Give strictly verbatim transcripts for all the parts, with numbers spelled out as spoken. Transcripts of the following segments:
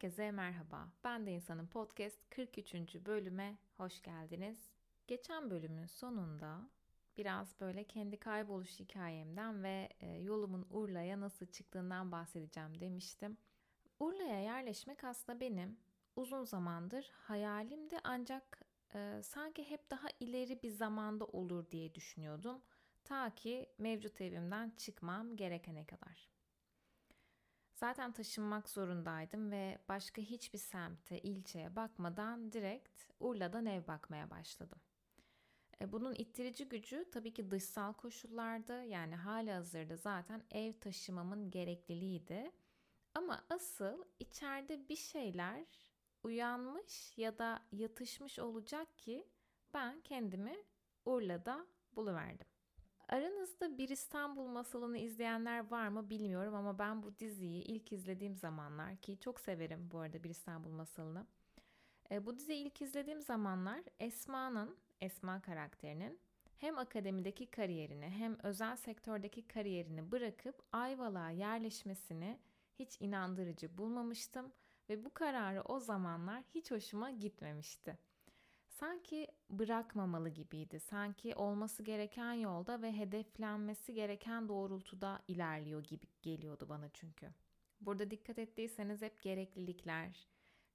Herkese merhaba. Ben de İnsan'ın Podcast kırk üçüncü bölüme hoş geldiniz. Geçen bölümün sonunda biraz böyle kendi kayboluş hikayemden ve yolumun Urla'ya nasıl çıktığından bahsedeceğim demiştim. Urla'ya yerleşmek aslında benim uzun zamandır hayalimdi, ancak e, sanki hep daha ileri bir zamanda olur diye düşünüyordum. Ta ki mevcut evimden çıkmam gerekene kadar. Zaten taşınmak zorundaydım ve başka hiçbir semte, ilçeye bakmadan direkt Urla'dan ev bakmaya başladım. Bunun ittirici gücü tabii ki dışsal koşullardı. Yani halihazırda zaten ev taşımamın gerekliliğiydi. Ama asıl içeride bir şeyler uyanmış ya da yatışmış olacak ki ben kendimi Urla'da buluverdim. Aranızda Bir İstanbul Masalını izleyenler var mı bilmiyorum ama ben bu diziyi ilk izlediğim zamanlar, ki çok severim bu arada Bir İstanbul Masalını. Bu diziyi ilk izlediğim zamanlar Esma'nın, Esma karakterinin hem akademideki kariyerini hem özel sektördeki kariyerini bırakıp Ayvalık'a yerleşmesini hiç inandırıcı bulmamıştım ve bu kararı o zamanlar hiç hoşuma gitmemişti. Sanki bırakmamalı gibiydi. Sanki olması gereken yolda ve hedeflenmesi gereken doğrultuda ilerliyor gibi geliyordu bana çünkü. Burada dikkat ettiyseniz hep gereklilikler,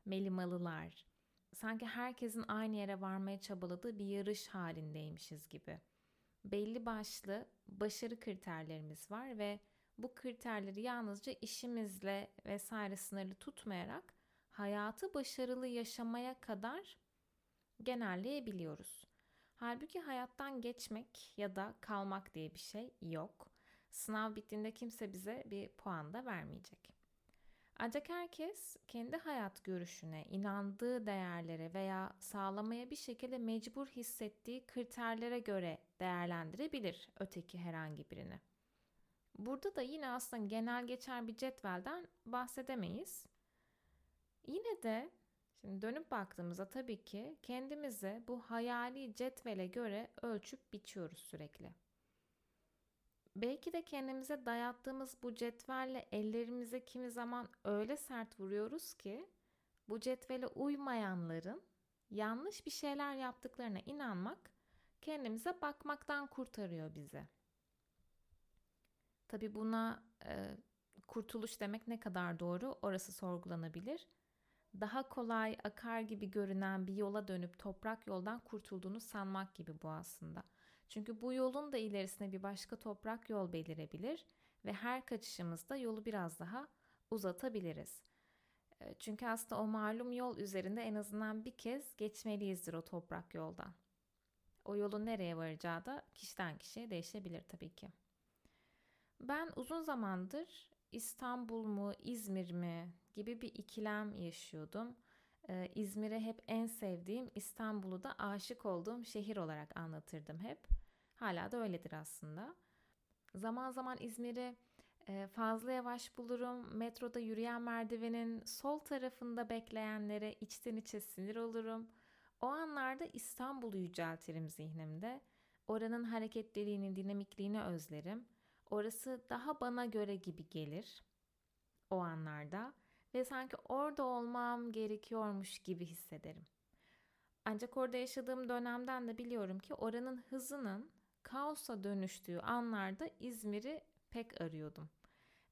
melimalılar, sanki herkesin aynı yere varmaya çabaladığı bir yarış halindeymişiz gibi. Belli başlı başarı kriterlerimiz var ve bu kriterleri yalnızca işimizle vesaire sınırlı tutmayarak hayatı başarılı yaşamaya kadar genelleyebiliyoruz. Halbuki hayattan geçmek ya da kalmak diye bir şey yok. Sınav bittiğinde kimse bize bir puan da vermeyecek. Ancak herkes kendi hayat görüşüne, inandığı değerlere veya sağlamaya bir şekilde mecbur hissettiği kriterlere göre değerlendirebilir öteki herhangi birini. Burada da yine aslında genel geçer bir cetvelden bahsedemeyiz. Yine de şimdi dönüp baktığımızda tabii ki kendimizi bu hayali cetvele göre ölçüp biçiyoruz sürekli. Belki de kendimize dayattığımız bu cetvelle ellerimize kimi zaman öyle sert vuruyoruz ki bu cetvele uymayanların yanlış bir şeyler yaptıklarına inanmak kendimize bakmaktan kurtarıyor bizi. Tabii buna e, kurtuluş demek ne kadar doğru, orası sorgulanabilir. Daha kolay akar gibi görünen bir yola dönüp toprak yoldan kurtulduğunu sanmak gibi bu aslında. Çünkü bu yolun da ilerisine bir başka toprak yol belirebilir ve her kaçışımızda yolu biraz daha uzatabiliriz. Çünkü aslında o malum yol üzerinde en azından bir kez geçmeliyizdir o toprak yoldan. O yolun nereye varacağı da kişiden kişiye değişebilir tabii ki. Ben uzun zamandır İstanbul mu, İzmir mi gibi bir ikilem yaşıyordum. Ee, İzmir'e hep en sevdiğim, İstanbul'u da aşık olduğum şehir olarak anlatırdım hep. Hala da öyledir aslında. Zaman zaman İzmir'i e, fazla yavaş bulurum. Metroda yürüyen merdivenin sol tarafında bekleyenlere içten içe sinir olurum. O anlarda İstanbul'u yüceltirim zihnimde. Oranın hareketliliğini, dinamikliğini özlerim. Orası daha bana göre gibi gelir o anlarda ve sanki orada olmam gerekiyormuş gibi hissederim. Ancak orada yaşadığım dönemden de biliyorum ki oranın hızının kaosa dönüştüğü anlarda İzmir'i pek arıyordum.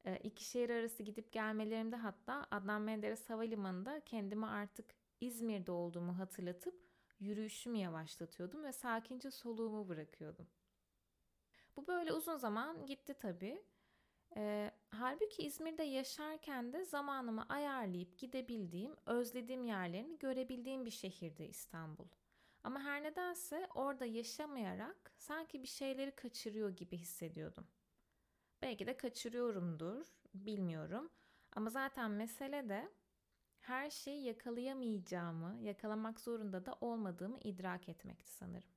E, iki şehir arası gidip gelmelerimde hatta Adnan Menderes Havalimanı'nda kendime artık İzmir'de olduğumu hatırlatıp yürüyüşümü yavaşlatıyordum ve sakince soluğumu bırakıyordum. Bu böyle uzun zaman gitti tabii. E, halbuki İzmir'de yaşarken de zamanımı ayarlayıp gidebildiğim, özlediğim yerlerini görebildiğim bir şehirdi İstanbul. Ama her nedense orada yaşamayarak sanki bir şeyleri kaçırıyor gibi hissediyordum. Belki de kaçırıyorumdur, bilmiyorum. Ama zaten mesele de her şeyi yakalayamayacağımı, yakalamak zorunda da olmadığımı idrak etmekti sanırım.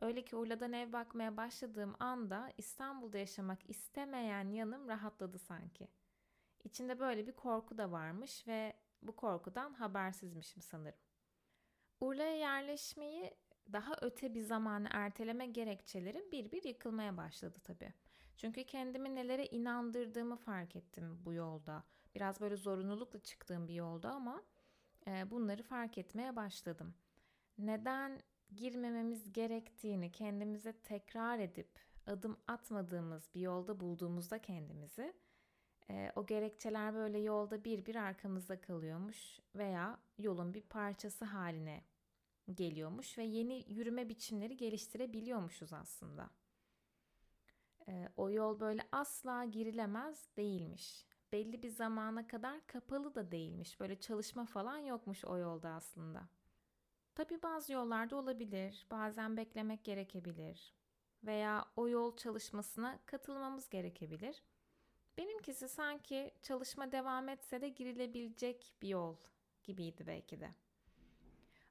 Öyle ki Urla'dan ev bakmaya başladığım anda İstanbul'da yaşamak istemeyen yanım rahatladı sanki. İçinde böyle bir korku da varmış ve bu korkudan habersizmişim sanırım. Urla'ya yerleşmeyi daha öte bir zamana erteleme gerekçelerim bir bir yıkılmaya başladı tabii. Çünkü kendimi nelere inandırdığımı fark ettim bu yolda. Biraz böyle zorunlulukla çıktığım bir yolda ama e, bunları fark etmeye başladım. Neden girmememiz gerektiğini kendimize tekrar edip adım atmadığımız bir yolda bulduğumuzda kendimizi e, o gerekçeler böyle yolda bir bir arkamızda kalıyormuş veya yolun bir parçası haline geliyormuş ve yeni yürüme biçimleri geliştirebiliyormuşuz aslında. E, o yol böyle asla girilemez değilmiş. Belli bir zamana kadar kapalı da değilmiş. Böyle çalışma falan yokmuş o yolda aslında. Tabii bazı yollarda olabilir. Bazen beklemek gerekebilir. Veya o yol çalışmasına katılmamız gerekebilir. Benimkisi sanki çalışma devam etse de girilebilecek bir yol gibiydi belki de.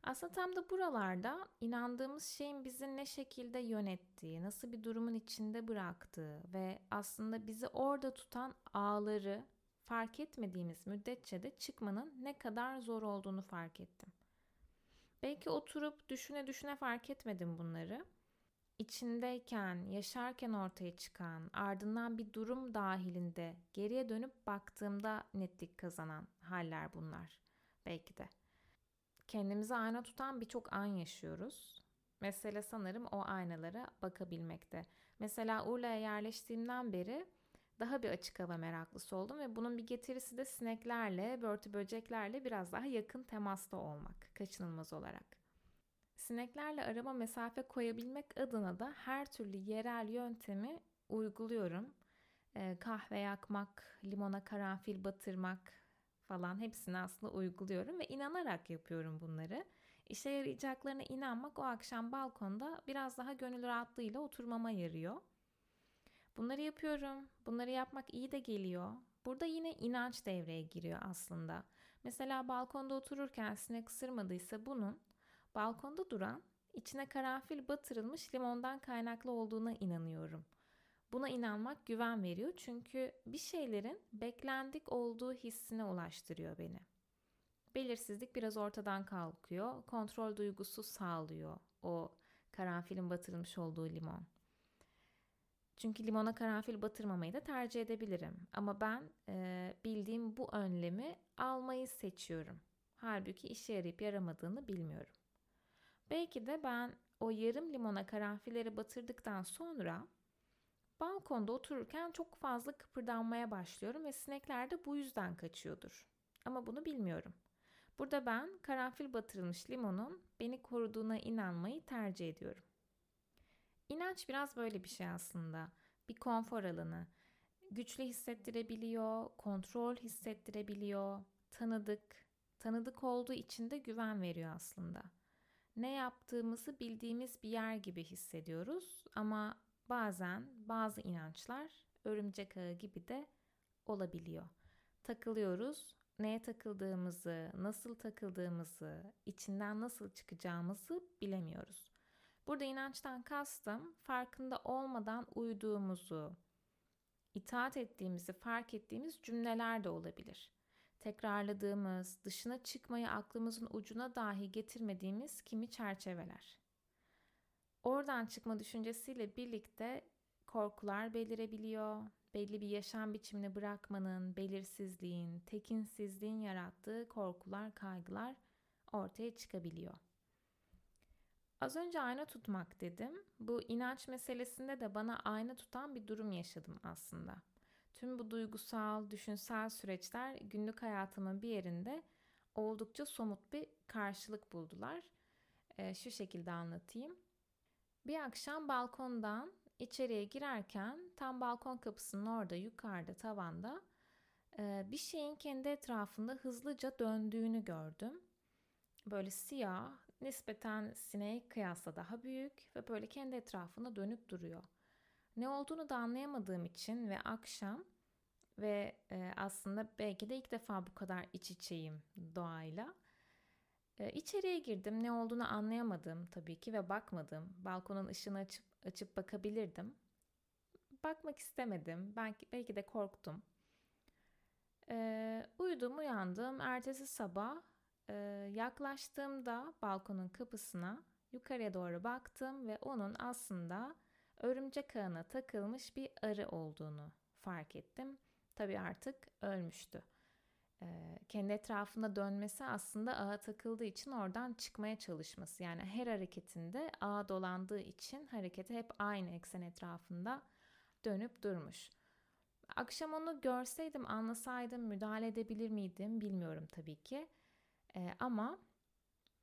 Aslında tam da buralarda inandığımız şeyin bizi ne şekilde yönettiği, nasıl bir durumun içinde bıraktığı ve aslında bizi orada tutan ağları fark etmediğimiz müddetçe de çıkmanın ne kadar zor olduğunu fark ettim. Belki oturup düşüne düşüne fark etmedim bunları. İçindeyken, yaşarken ortaya çıkan, ardından bir durum dahilinde geriye dönüp baktığımda netlik kazanan haller bunlar belki de. Kendimizi ayna tutan birçok an yaşıyoruz. Mesele sanırım o aynalara bakabilmekte. Mesela Urla'ya yerleştiğimden beri daha bir açık hava meraklısı oldum ve bunun bir getirisi de sineklerle, börtü böceklerle biraz daha yakın temasta olmak, kaçınılmaz olarak. Sineklerle arama mesafe koyabilmek adına da her türlü yerel yöntemi uyguluyorum. E, kahve yakmak, limona karanfil batırmak falan hepsini aslında uyguluyorum ve inanarak yapıyorum bunları. İşe yarayacaklarına inanmak o akşam balkonda biraz daha gönül rahatlığıyla oturmama yarıyor. Bunları yapıyorum. Bunları yapmak iyi de geliyor. Burada yine inanç devreye giriyor aslında. Mesela balkonda otururken sinek ısırmadıysa bunun balkonda duran, içine karanfil batırılmış limondan kaynaklı olduğuna inanıyorum. Buna inanmak güven veriyor çünkü bir şeylerin beklendik olduğu hissine ulaştırıyor beni. Belirsizlik biraz ortadan kalkıyor, kontrol duygusu sağlıyor o karanfilin batırılmış olduğu limon. Çünkü limona karanfil batırmamayı da tercih edebilirim ama ben e, bildiğim bu önlemi almayı seçiyorum. Halbuki işe yarayıp yaramadığını bilmiyorum. Belki de ben o yarım limona karanfilleri batırdıktan sonra balkonda otururken çok fazla kıpırdanmaya başlıyorum ve sinekler de bu yüzden kaçıyordur. Ama bunu bilmiyorum. Burada ben karanfil batırılmış limonun beni koruduğuna inanmayı tercih ediyorum. İnanç biraz böyle bir şey aslında. Bir konfor alanı. Güçlü hissettirebiliyor, kontrol hissettirebiliyor, tanıdık. Tanıdık olduğu için de güven veriyor aslında. Ne yaptığımızı bildiğimiz bir yer gibi hissediyoruz ama bazen bazı inançlar örümcek ağı gibi de olabiliyor. Takılıyoruz. Neye takıldığımızı, nasıl takıldığımızı, içinden nasıl çıkacağımızı bilemiyoruz. Burada inançtan kastım farkında olmadan uyduğumuzu, itaat ettiğimizi fark ettiğimiz cümleler de olabilir. Tekrarladığımız, dışına çıkmayı aklımızın ucuna dahi getirmediğimiz kimi çerçeveler. Oradan çıkma düşüncesiyle birlikte korkular belirebiliyor. Belli bir yaşam biçimini bırakmanın, belirsizliğin, tekinsizliğin yarattığı korkular, kaygılar ortaya çıkabiliyor. Az önce ayna tutmak dedim. Bu inanç meselesinde de bana ayna tutan bir durum yaşadım aslında. Tüm bu duygusal, düşünsel süreçler günlük hayatımın bir yerinde oldukça somut bir karşılık buldular. E, şu şekilde anlatayım. Bir akşam balkondan içeriye girerken tam balkon kapısının orada yukarıda tavanda e, bir şeyin kendi etrafında hızlıca döndüğünü gördüm. Böyle siyah, nispeten sineğe kıyasla daha büyük ve böyle kendi etrafında dönüp duruyor. Ne olduğunu da anlayamadığım için ve akşam ve e, aslında belki de ilk defa bu kadar iç içeyim doğayla. E, içeriye girdim. Ne olduğunu anlayamadım tabii ki ve bakmadım. Balkonun ışığını açıp açıp bakabilirdim. Bakmak istemedim. Belki, belki de korktum. E, uyudum, uyandım. Ertesi sabah e, yaklaştığımda balkonun kapısına yukarıya doğru baktım ve onun aslında örümcek ağına takılmış bir arı olduğunu fark ettim. Tabii artık ölmüştü. kendi etrafında dönmesi aslında ağa takıldığı için oradan çıkmaya çalışması. Yani her hareketinde ağa dolandığı için hareketi hep aynı eksen etrafında dönüp durmuş. Akşam onu görseydim, anlasaydım müdahale edebilir miydim bilmiyorum tabii ki. Ee, ama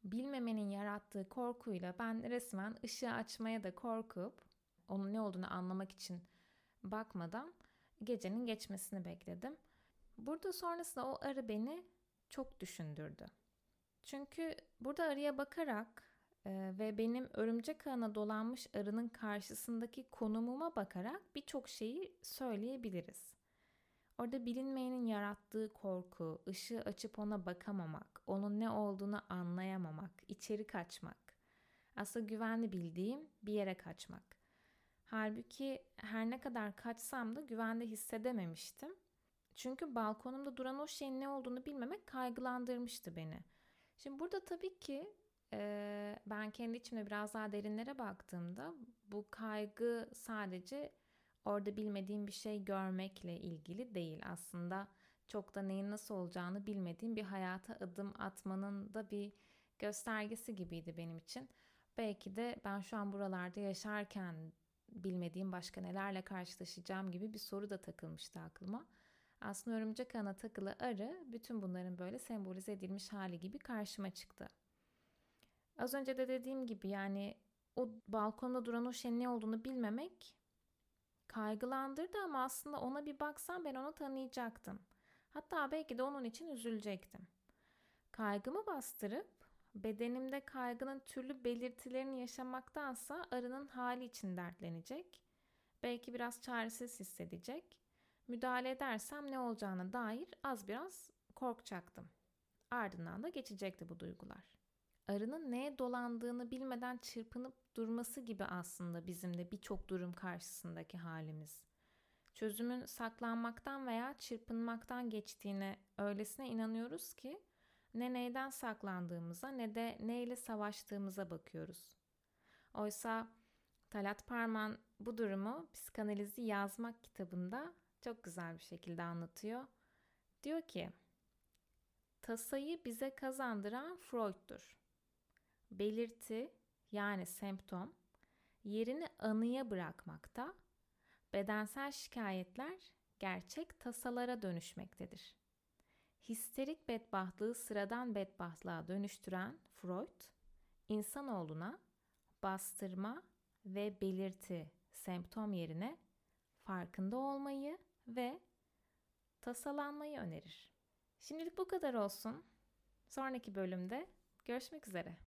bilmemenin yarattığı korkuyla ben resmen ışığı açmaya da korkup onun ne olduğunu anlamak için bakmadan gecenin geçmesini bekledim. Burada sonrasında o arı beni çok düşündürdü. Çünkü burada arıya bakarak e, ve benim örümcek ağına dolanmış arının karşısındaki konumuma bakarak birçok şeyi söyleyebiliriz. Orada bilinmeyenin yarattığı korku, ışığı açıp ona bakamamak, onun ne olduğunu anlayamamak, içeri kaçmak, aslında güvenli bildiğim bir yere kaçmak. Halbuki her ne kadar kaçsam da güvende hissedememiştim. Çünkü balkonumda duran o şeyin ne olduğunu bilmemek kaygılandırmıştı beni. Şimdi burada tabii ki e, ben kendi içimde biraz daha derinlere baktığımda bu kaygı sadece orada bilmediğim bir şey görmekle ilgili değil. Aslında çok da neyin nasıl olacağını bilmediğim bir hayata adım atmanın da bir göstergesi gibiydi benim için. Belki de ben şu an buralarda yaşarken bilmediğim başka nelerle karşılaşacağım gibi bir soru da takılmıştı aklıma. Aslında örümcek ağına takılı arı bütün bunların böyle sembolize edilmiş hali gibi karşıma çıktı. Az önce de dediğim gibi yani o balkonda duran o şeyin ne olduğunu bilmemek kaygılandırdı ama aslında ona bir baksam ben onu tanıyacaktım. Hatta belki de onun için üzülecektim. Kaygımı bastırıp bedenimde kaygının türlü belirtilerini yaşamaktansa arının hali için dertlenecek. Belki biraz çaresiz hissedecek. Müdahale edersem ne olacağına dair az biraz korkacaktım. Ardından da geçecekti bu duygular. Arının neye dolandığını bilmeden çırpınıp durması gibi aslında bizim de birçok durum karşısındaki halimiz. Çözümün saklanmaktan veya çırpınmaktan geçtiğine öylesine inanıyoruz ki ne neyden saklandığımıza ne de neyle savaştığımıza bakıyoruz. Oysa Talat Parman bu durumu Psikanalizi Yazmak kitabında çok güzel bir şekilde anlatıyor. Diyor ki, tasayı bize kazandıran Freud'tur. Belirti yani semptom yerini anıya bırakmakta, bedensel şikayetler gerçek tasalara dönüşmektedir. Histerik bedbahtlığı sıradan bedbahtlığa dönüştüren Freud, insanoğluna bastırma ve belirti semptom yerine farkında olmayı ve tasalanmayı önerir. Şimdilik bu kadar olsun. Sonraki bölümde görüşmek üzere.